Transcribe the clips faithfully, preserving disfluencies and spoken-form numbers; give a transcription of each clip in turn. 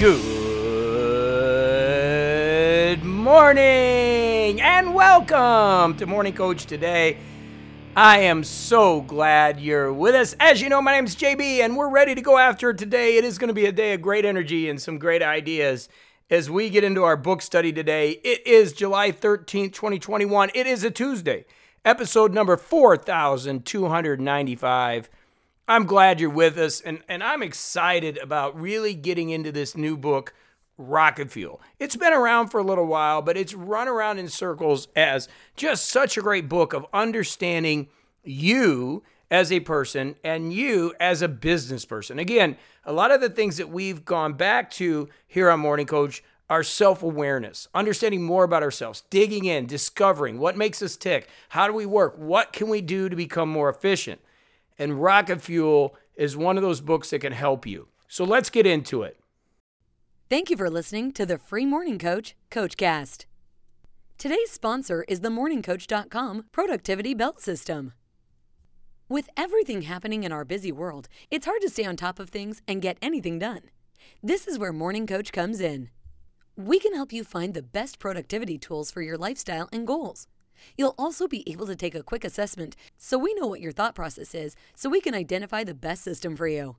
Good morning and welcome to Morning Coach today. I am so glad you're with us. As you know, my name is J B and we're ready to go after it today. It is going to be a day of great energy and some great ideas as we get into our book study today. It is July thirteenth, twenty twenty-one. It is a Tuesday, episode number four thousand two hundred ninety-five. I'm glad you're with us, and, and I'm excited about really getting into this new book, Rocket Fuel. It's been around for a little while, but it's run around in circles as just such a great book of understanding you as a person and you as a business person. Again, a lot of the things that we've gone back to here on Morning Coach are self-awareness, understanding more about ourselves, digging in, discovering what makes us tick, how do we work, what can we do to become more efficient. And Rocket Fuel is one of those books that can help you. So let's get into it. Thank you for listening to the free Morning Coach, Coachcast. Today's sponsor is the Morning Coach dot com Productivity Belt System. With everything happening in our busy world, it's hard to stay on top of things and get anything done. This is where Morning Coach comes in. We can help you find the best productivity tools for your lifestyle and goals. You'll also be able to take a quick assessment so we know what your thought process is so we can identify the best system for you.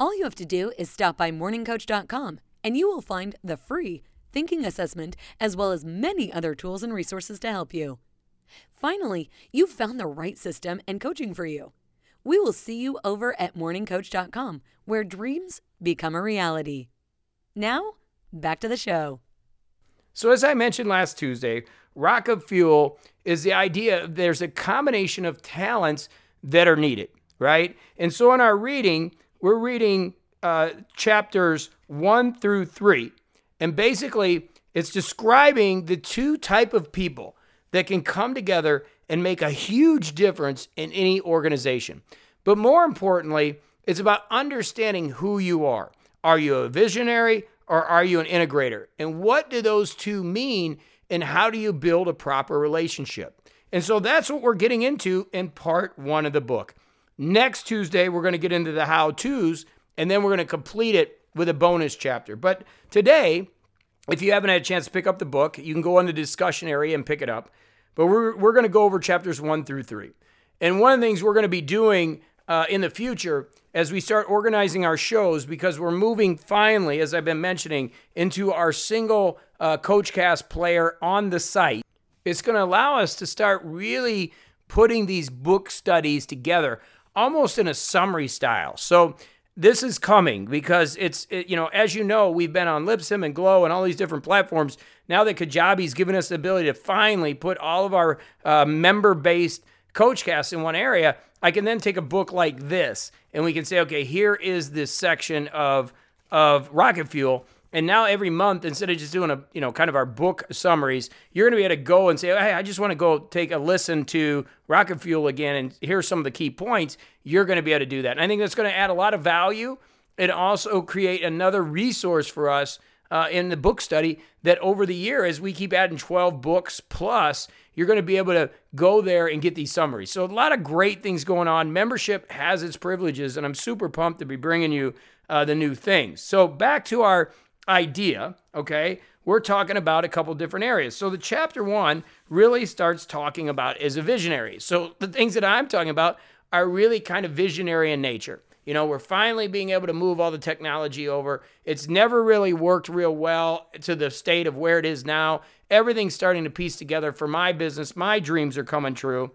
All you have to do is stop by Morning Coach dot com and you will find the free thinking assessment as well as many other tools and resources to help you. Finally, you've found the right system and coaching for you. We will see you over at Morning Coach dot com where dreams become a reality. Now, back to the show. So as I mentioned last Tuesday, Rocket Fuel is the idea there's a combination of talents that are needed, right? And so in our reading, we're reading uh, chapters one through three. And basically, it's describing the two type of people that can come together and make a huge difference in any organization. But more importantly, it's about understanding who you are. Are you a visionary or are you an integrator? And what do those two mean? And how do you build a proper relationship? And so that's what we're getting into in part one of the book. Next Tuesday, we're going to get into the how-tos, and then we're going to complete it with a bonus chapter. But today, if you haven't had a chance to pick up the book, you can go in the discussion area and pick it up. But we're, we're going to go over chapters one through three. And one of the things we're going to be doing uh, in the future as we start organizing our shows, because we're moving finally, as I've been mentioning, into our single Uh, CoachCast player on the site. It's going to allow us to start really putting these book studies together almost in a summary style. So this is coming because it's, it, you know, as you know, we've been on LipSim and Glow and all these different platforms. Now that Kajabi's given us the ability to finally put all of our uh, member-based CoachCasts in one area, I can then take a book like this and we can say, okay, here is this section of, of Rocket Fuel. And now every month, instead of just doing a, you know, kind of our book summaries, you're going to be able to go and say, hey, I just want to go take a listen to Rocket Fuel again, and here's some of the key points. You're going to be able to do that. And I think that's going to add a lot of value and also create another resource for us uh, in the book study that over the year, as we keep adding twelve books plus, you're going to be able to go there and get these summaries. So a lot of great things going on. Membership has its privileges, and I'm super pumped to be bringing you uh, the new things. So back to our idea, okay, we're talking about a couple different areas. So the chapter one really starts talking about as a visionary. So the things that I'm talking about are really kind of visionary in nature. You know, we're finally being able to move all the technology over. It's never really worked real well to the state of where it is now. Everything's starting to piece together for my business. My dreams are coming true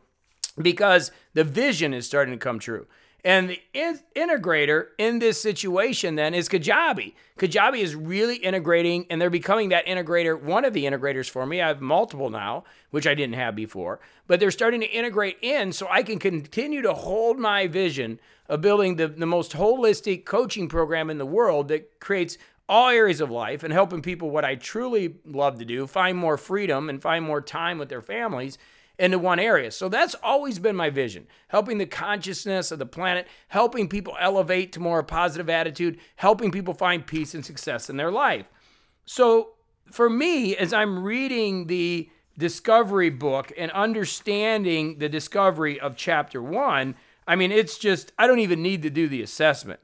because the vision is starting to come true. And the in- integrator in this situation then is Kajabi. Kajabi is really integrating, and they're becoming that integrator, one of the integrators for me. I have multiple now, which I didn't have before, but they're starting to integrate in so I can continue to hold my vision of building the, the most holistic coaching program in the world that creates all areas of life and helping people what I truly love to do, find more freedom and find more time with their families into one area. So that's always been my vision, helping the consciousness of the planet, helping people elevate to more positive attitude, helping people find peace and success in their life. So for me, as I'm reading the discovery book and understanding the discovery of chapter one, I mean, it's just, I don't even need to do the assessment.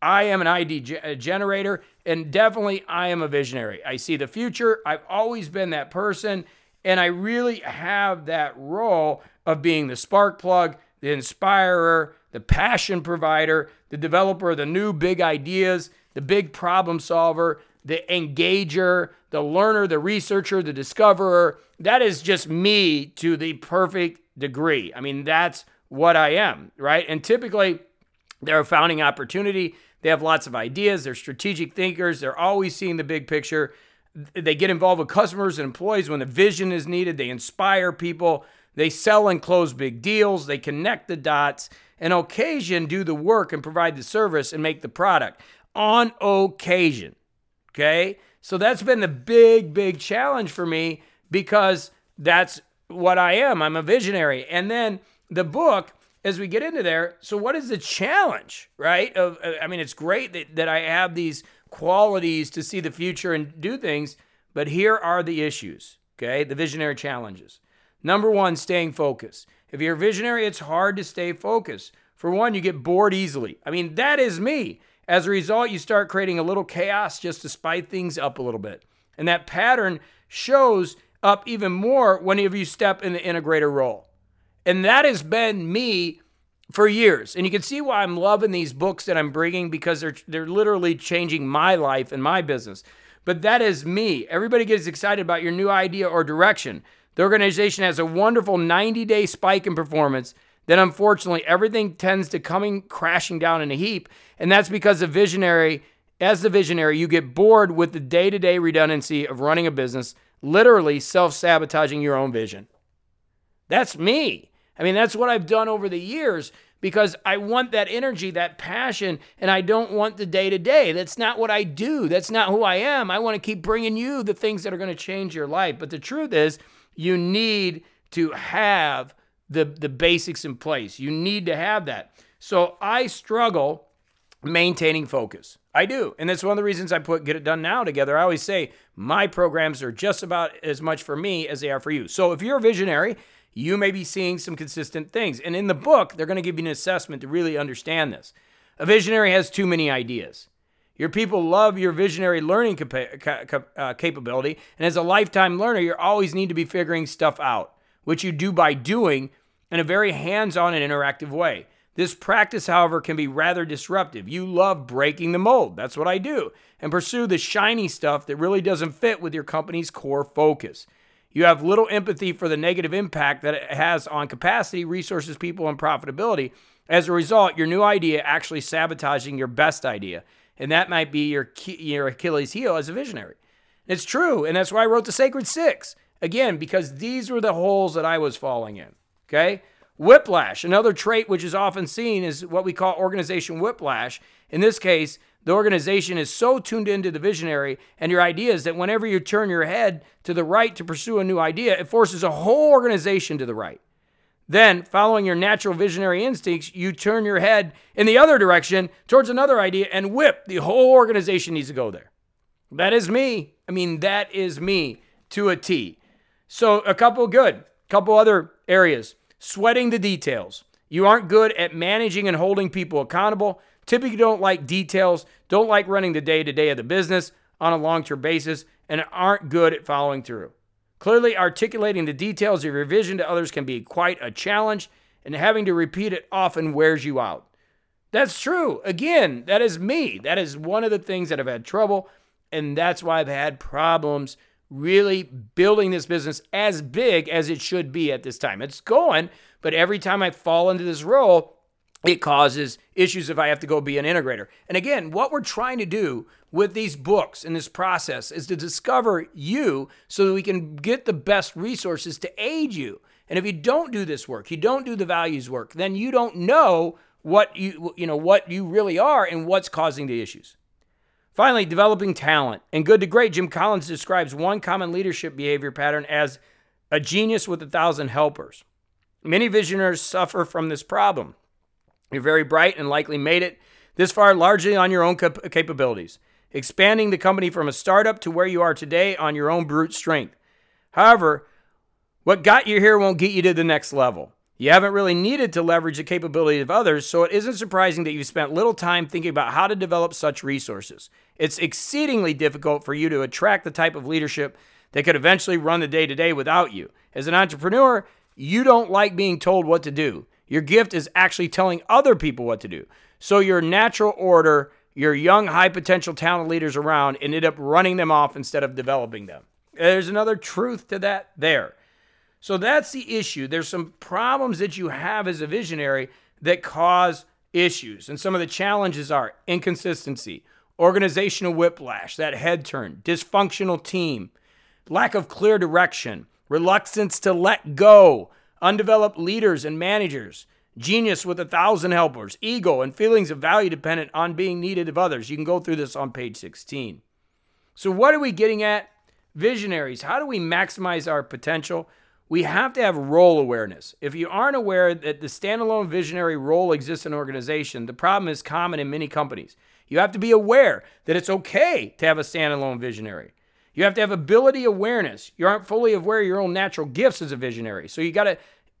I am an idea generator, and definitely I am a visionary. I see the future. I've always been that person, and I really have that role of being the spark plug, the inspirer, the passion provider, the developer of the new big ideas, the big problem solver, the engager, the learner, the researcher, the discoverer. That is just me to the perfect degree. I mean, that's what I am, right? And typically, they're a founding opportunity. They have lots of ideas. They're strategic thinkers. They're always seeing the big picture. They get involved with customers and employees when the vision is needed. They inspire people. They sell and close big deals. They connect the dots and occasion do the work and provide the service and make the product on occasion, okay? So that's been the big, big challenge for me because that's what I am. I'm a visionary. And then the book, as we get into there, so what is the challenge, right? Of, I mean, it's great that, that I have these qualities to see the future and do things, but here are the issues, okay? The visionary challenges. Number one, staying focused. If you're a visionary, it's hard to stay focused. For one, you get bored easily. I mean, that is me. As a result, you start creating a little chaos just to spice things up a little bit. And that pattern shows up even more whenever you step in the integrator role. And that has been me for years. And you can see why I'm loving these books that I'm bringing because they're they're literally changing my life and my business. But that is me. Everybody gets excited about your new idea or direction. The organization has a wonderful ninety-day spike in performance. Then, unfortunately, everything tends to coming crashing down in a heap. And that's because the visionary, as the visionary, you get bored with the day-to-day redundancy of running a business, literally self-sabotaging your own vision. That's me. I mean, that's what I've done over the years because I want that energy, that passion, and I don't want the day-to-day. That's not what I do. That's not who I am. I want to keep bringing you the things that are going to change your life. But the truth is, you need to have the, the basics in place. You need to have that. So I struggle maintaining focus. I do. And that's one of the reasons I put Get It Done Now together. I always say my programs are just about as much for me as they are for you. So if you're a visionary, you may be seeing some consistent things. And in the book, they're going to give you an assessment to really understand this. A visionary has too many ideas. Your people love your visionary learning capa- uh, capability, and as a lifetime learner, you always need to be figuring stuff out, which you do by doing in a very hands-on and interactive way. This practice, however, can be rather disruptive. You love breaking the mold. That's what I do, and pursue the shiny stuff that really doesn't fit with your company's core focus. You have little empathy for the negative impact that it has on capacity, resources, people, and profitability. As a result, your new idea actually sabotaging your best idea. And that might be your your Achilles heel as a visionary. It's true, and that's why I wrote the Sacred Six. Again, because these were the holes that I was falling in, okay? Whiplash, another trait which is often seen is what we call organization whiplash. In this case, the organization is so tuned into the visionary and your ideas that whenever you turn your head to the right to pursue a new idea, it forces a whole organization to the right. Then, following your natural visionary instincts, you turn your head in the other direction towards another idea and whip. The whole organization needs to go there. That is me. I mean, that is me to a T. So a couple good, couple other areas. Sweating the details. You aren't good at managing and holding people accountable. Typically don't like details, don't like running the day-to-day of the business on a long-term basis, and aren't good at following through. Clearly, articulating the details of your vision to others can be quite a challenge, and having to repeat it often wears you out. That's true. Again, that is me. That is one of the things that I've had trouble, and that's why I've had problems really building this business as big as it should be at this time. It's going, but every time I fall into this role, it causes issues if I have to go be an integrator. And again, what we're trying to do with these books and this process is to discover you so that we can get the best resources to aid you. And if you don't do this work, you don't do the values work, then you don't know what you, you know, what you really are and what's causing the issues. Finally, developing talent. In Good to Great, Jim Collins describes one common leadership behavior pattern as a genius with a thousand helpers. Many visionaries suffer from this problem. You're very bright and likely made it this far largely on your own cap- capabilities, expanding the company from a startup to where you are today on your own brute strength. However, what got you here won't get you to the next level. You haven't really needed to leverage the capability of others, so it isn't surprising that you've spent little time thinking about how to develop such resources. It's exceedingly difficult for you to attract the type of leadership that could eventually run the day-to-day without you. As an entrepreneur, you don't like being told what to do. Your gift is actually telling other people what to do. So your natural order, your young, high-potential talent leaders around and end up running them off instead of developing them. There's another truth to that there. So that's the issue. There's some problems that you have as a visionary that cause issues. And some of the challenges are inconsistency, organizational whiplash, that head turn, dysfunctional team, lack of clear direction, reluctance to let go, undeveloped leaders and managers, genius with a thousand helpers, ego and feelings of value dependent on being needed of others. You can go through this on page sixteen. So what are we getting at? Visionaries, how do we maximize our potential? We have to have role awareness. If you aren't aware that the standalone visionary role exists in an organization, the problem is common in many companies. You have to be aware that it's okay to have a standalone visionary. You have to have ability awareness. You aren't fully aware of your own natural gifts as a visionary. So you got to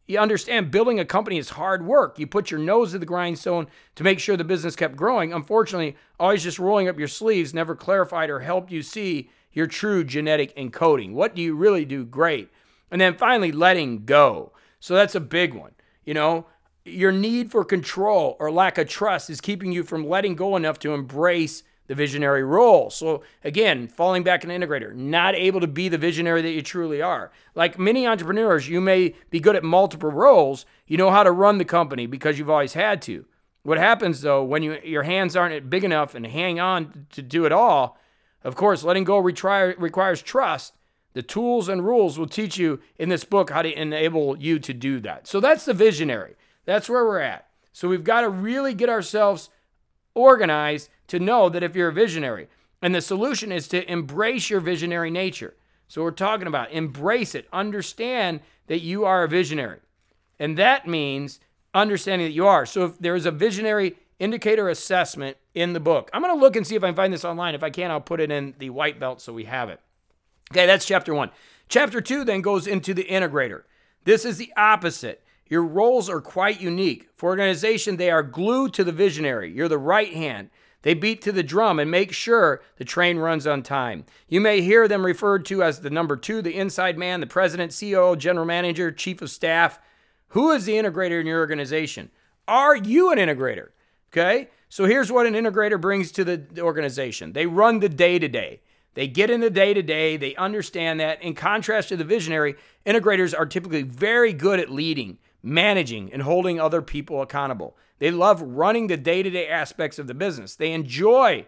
you understand building a company is hard work. You put your nose to the grindstone to make sure the business kept growing. Unfortunately, always just rolling up your sleeves never clarified or helped you see your true genetic encoding. What do you really do great? And then finally, letting go. So that's a big one. You know, your need for control or lack of trust is keeping you from letting go enough to embrace the visionary role. So again, falling back an integrator, not able to be the visionary that you truly are. Like many entrepreneurs, you may be good at multiple roles. You know how to run the company because you've always had to. What happens though, when you, your hands aren't big enough and hang on to do it all, of course, letting go retry, requires trust. The tools and rules will teach you in this book how to enable you to do that. So that's the visionary. That's where we're at. So we've got to really get ourselves organized to know that if you're a visionary. And the solution is to embrace your visionary nature. So we're talking about embrace it. Understand that you are a visionary. And that means understanding that you are. So if there is a visionary indicator assessment in the book, I'm going to look and see if I can find this online. If I can, I'll put it in the white belt so we have it. Okay, that's chapter one. Chapter two then goes into the integrator. This is the opposite. Your roles are quite unique. For organization, they are glued to the visionary. You're the right hand. They beat to the drum and make sure the train runs on time. You may hear them referred to as the number two, the inside man, the president, C O O, general manager, chief of staff. Who is the integrator in your organization? Are you an integrator? Okay, so here's what an integrator brings to the organization. They run the day-to-day. They get in the day-to-day, they understand that. In contrast to the visionary, integrators are typically very good at leading, managing, and holding other people accountable. They love running the day-to-day aspects of the business. They enjoy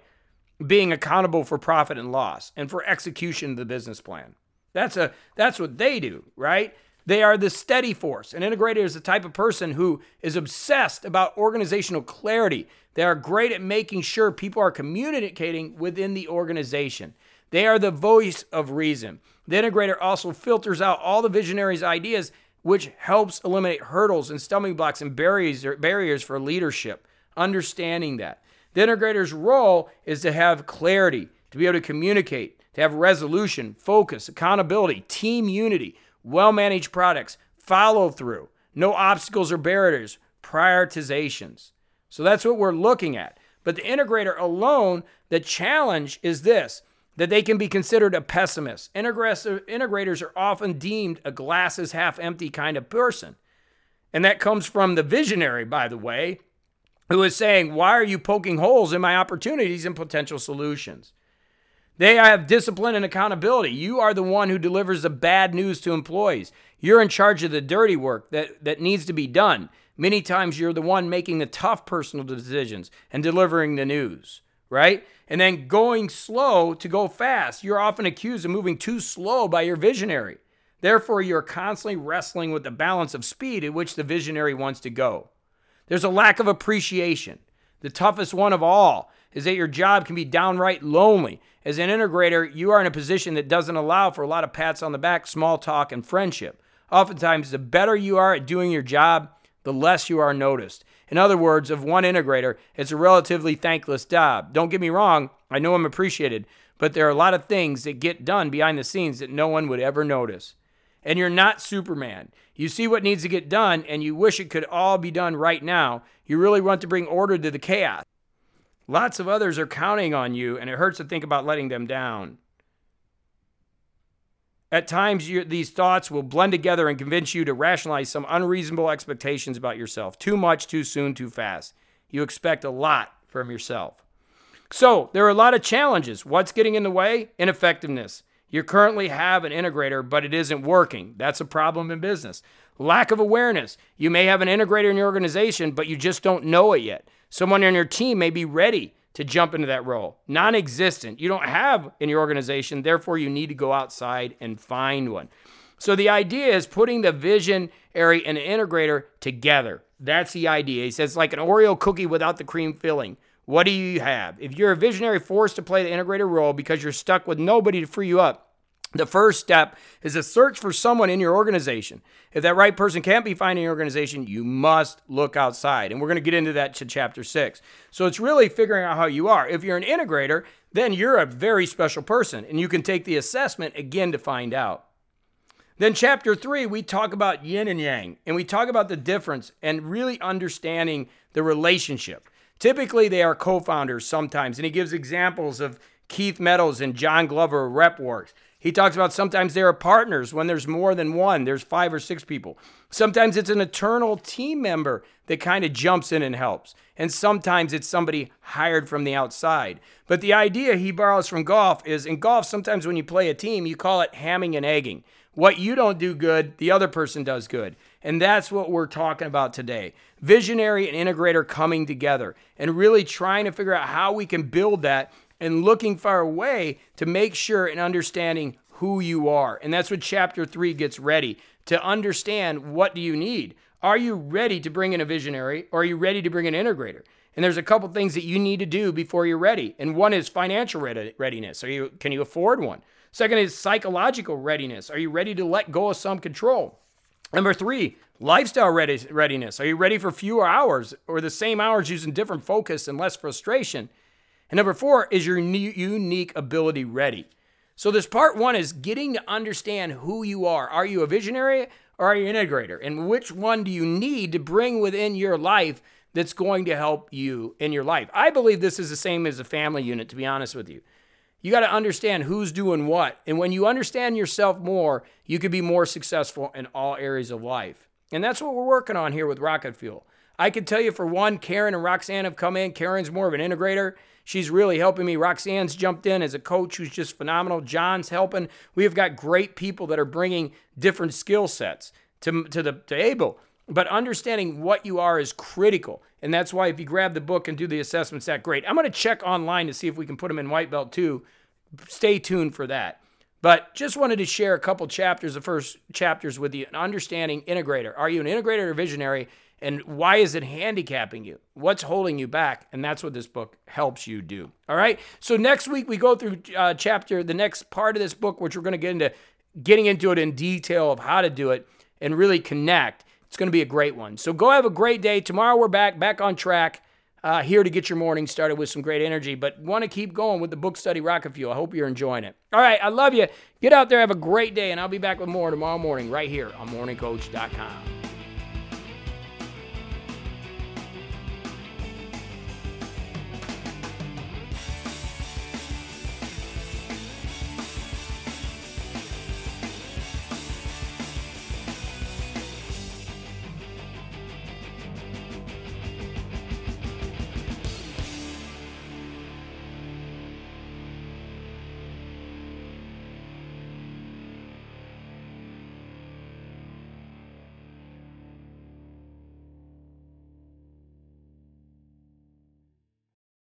being accountable for profit and loss and for execution of the business plan. That's a that's what they do, right? They are the steady force. An integrator is the type of person who is obsessed about organizational clarity. They are great at making sure people are communicating within the organization. They are the voice of reason. The integrator also filters out all the visionary's ideas, which helps eliminate hurdles and stumbling blocks and barriers, or barriers for leadership, understanding that. The integrator's role is to have clarity, to be able to communicate, to have resolution, focus, accountability, team unity, well-managed products, follow through, no obstacles or barriers, prioritizations. So that's what we're looking at. But the integrator alone, the challenge is this, that they can be considered a pessimist. Integrators are often deemed a glass is half empty kind of person. And that comes from the visionary, by the way, who is saying, why are you poking holes in my opportunities and potential solutions? They have discipline and accountability. You are the one who delivers the bad news to employees. You're in charge of the dirty work that, that needs to be done. Many times you're the one making the tough personal decisions and delivering the news. Right? And then going slow to go fast. You're often accused of moving too slow by your visionary. Therefore, you're constantly wrestling with the balance of speed at which the visionary wants to go. There's a lack of appreciation. The toughest one of all is that your job can be downright lonely. As an integrator, you are in a position that doesn't allow for a lot of pats on the back, small talk, and friendship. Oftentimes, the better you are at doing your job, the less you are noticed. In other words, of one integrator, it's a relatively thankless job. Don't get me wrong, I know I'm appreciated, but there are a lot of things that get done behind the scenes that no one would ever notice. And you're not Superman. You see what needs to get done, and you wish it could all be done right now. You really want to bring order to the chaos. Lots of others are counting on you, and it hurts to think about letting them down. At times, you, these thoughts will blend together and convince you to rationalize some unreasonable expectations about yourself. Too much, too soon, too fast. You expect a lot from yourself. So, there are a lot of challenges. What's getting in the way? Ineffectiveness. You currently have an integrator, but it isn't working. That's a problem in business. Lack of awareness. You may have an integrator in your organization, but you just don't know it yet. Someone in your team may be ready to jump into that role. Non-existent. You don't have in your organization, therefore you need to go outside and find one. So the idea is putting the visionary and the integrator together. That's the idea. He says, like an Oreo cookie without the cream filling. What do you have? If you're a visionary forced to play the integrator role because you're stuck with nobody to free you up, the first step is a search for someone in your organization. If that right person can't be found in your organization, you must look outside. And we're going to get into that to chapter six. So it's really figuring out how you are. If you're an integrator, then you're a very special person, and you can take the assessment again to find out. Then chapter three, we talk about yin and yang, and we talk about the difference and really understanding the relationship. Typically, they are co-founders sometimes, and he gives examples of Keith Meadows and John Glover of RepWorks. He talks about sometimes there are partners when there's more than one. There's five or six people. Sometimes it's an eternal team member that kind of jumps in and helps. And sometimes it's somebody hired from the outside. But the idea he borrows from golf is, in golf, sometimes when you play a team, you call it hamming and egging. What you don't do good, the other person does good. And that's what we're talking about today. Visionary and integrator coming together and really trying to figure out how we can build that and looking for a way to make sure and understanding who you are. And that's what chapter three gets ready, to understand what do you need. Are you ready to bring in a visionary, or are you ready to bring an integrator? And there's a couple things that you need to do before you're ready. And one is financial readiness. Are you, can you afford one? Second is psychological readiness. Are you ready to let go of some control? Number three, lifestyle readiness. Are you ready for fewer hours or the same hours using different focus and less frustration? And number four is your unique ability ready. So this part one is getting to understand who you are. Are you a visionary, or are you an integrator? And which one do you need to bring within your life that's going to help you in your life? I believe this is the same as a family unit, to be honest with you. You got to understand who's doing what. And when you understand yourself more, you could be more successful in all areas of life. And that's what we're working on here with Rocket Fuel. I can tell you, for one, Karen and Roxanne have come in. Karen's more of an integrator. She's really helping me. Roxanne's jumped in as a coach who's just phenomenal. John's helping. We've got great people that are bringing different skill sets to, to the to Abel. But understanding what you are is critical. And that's why if you grab the book and do the assessments, that's great. I'm going to check online to see if we can put them in white belt too. Stay tuned for that. But just wanted to share a couple chapters, the first chapters with you, and understanding integrator. Are you an integrator or visionary? And why is it handicapping you? What's holding you back? And that's what this book helps you do. All right. So next week we go through uh, chapter, the next part of this book, which we're going to get into getting into it in detail of how to do it and really connect. It's going to be a great one. So go have a great day. Tomorrow we're back, back on track, uh, here to get your morning started with some great energy, but want to keep going with the book study Rocket Fuel. I hope you're enjoying it. All right, I love you. Get out there, have a great day, and I'll be back with more tomorrow morning right here on morning coach dot com.